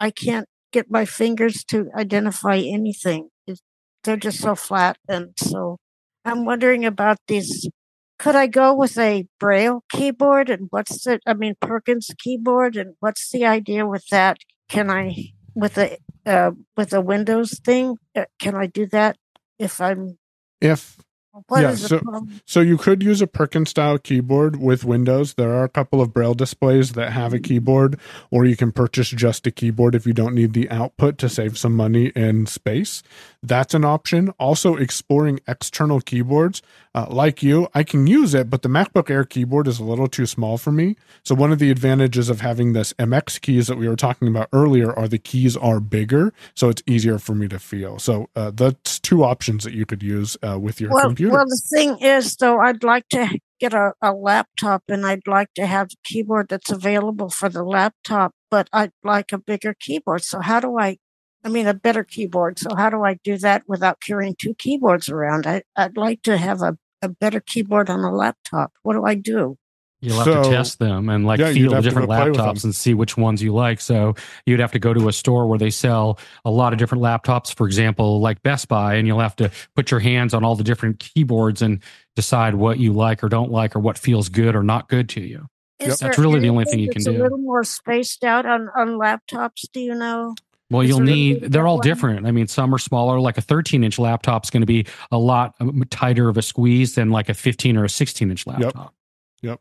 I can't get my fingers to identify anything. They're just so flat. And so I'm wondering about these. Could I go with a Braille keyboard and Perkins keyboard, and what's the idea with that? Can I, with a Windows thing, can I do that if I'm? So you could use a Perkins style keyboard with Windows. There are a couple of Braille displays that have a keyboard, or you can purchase just a keyboard if you don't need the output to save some money and space. That's an option. Also, exploring external keyboards. Like you, I can use it, but the MacBook Air keyboard is a little too small for me. So one of the advantages of having this MX keys that we were talking about earlier are the keys are bigger, so it's easier for me to feel. So that's 2 options that you could use with your computer. Well, the thing is, though, I'd like to get a laptop, and I'd like to have a keyboard that's available for the laptop, but I'd like a bigger keyboard. So how do a better keyboard. So how do I do that without carrying 2 keyboards around? I'd like to have a better keyboard on a laptop. What do I do? You'll have to test them and feel the different laptops and see which ones you like. So you'd have to go to a store where they sell a lot of different laptops, for example, like Best Buy, and you'll have to put your hands on all the different keyboards and decide what you like or don't like or what feels good or not good to you. That's really the only thing you can do. It's a little more spaced out on laptops, do you know? Well, you'll need, they're all different. I mean, some are smaller, like a 13-inch laptop is going to be a lot tighter of a squeeze than like a 15 or a 16-inch laptop. Yep.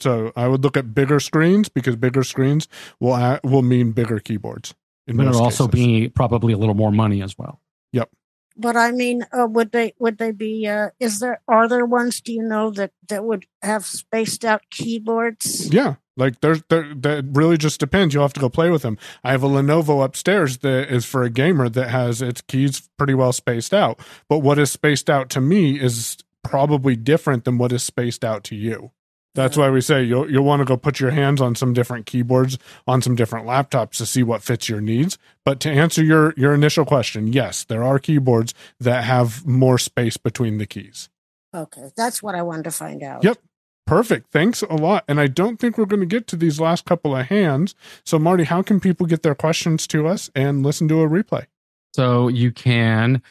So I would look at bigger screens, because bigger screens will mean bigger keyboards. But it'll also be probably a little more money as well. Yep. But I mean, would they be? Are there ones? Do you know that would have spaced out keyboards? Yeah, like there. That really just depends. You'll have to go play with them. I have a Lenovo upstairs that is for a gamer that has its keys pretty well spaced out. But what is spaced out to me is probably different than what is spaced out to you. That's why we say you'll want to go put your hands on some different keyboards, on some different laptops to see what fits your needs. But to answer your initial question, yes, there are keyboards that have more space between the keys. Okay, that's what I wanted to find out. Yep, perfect. Thanks a lot. And I don't think we're going to get to these last couple of hands. So, Marty, how can people get their questions to us and listen to a replay? So you can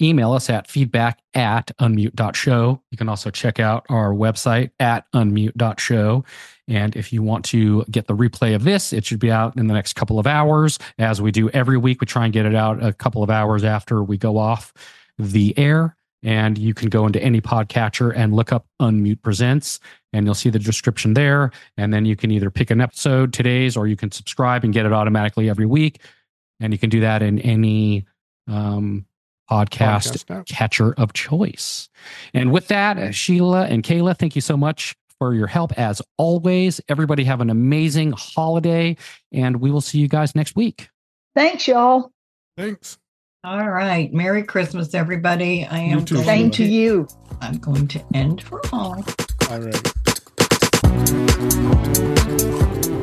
email us at feedback@unmute.show. You can also check out our website at unmute.show. And if you want to get the replay of this, it should be out in the next couple of hours. As we do every week, we try and get it out a couple of hours after we go off the air. And you can go into any podcatcher and look up Unmute Presents, and you'll see the description there. And then you can either pick an episode, today's, or you can subscribe and get it automatically every week. And you can do that in any podcast catcher of choice. And with that, Sheila and Kayla, thank you so much for your help. As always, everybody have an amazing holiday, and we will see you guys next week. Thanks, y'all. Thanks. All right. Merry Christmas, everybody. I am going to you. I'm going to end for all. All right.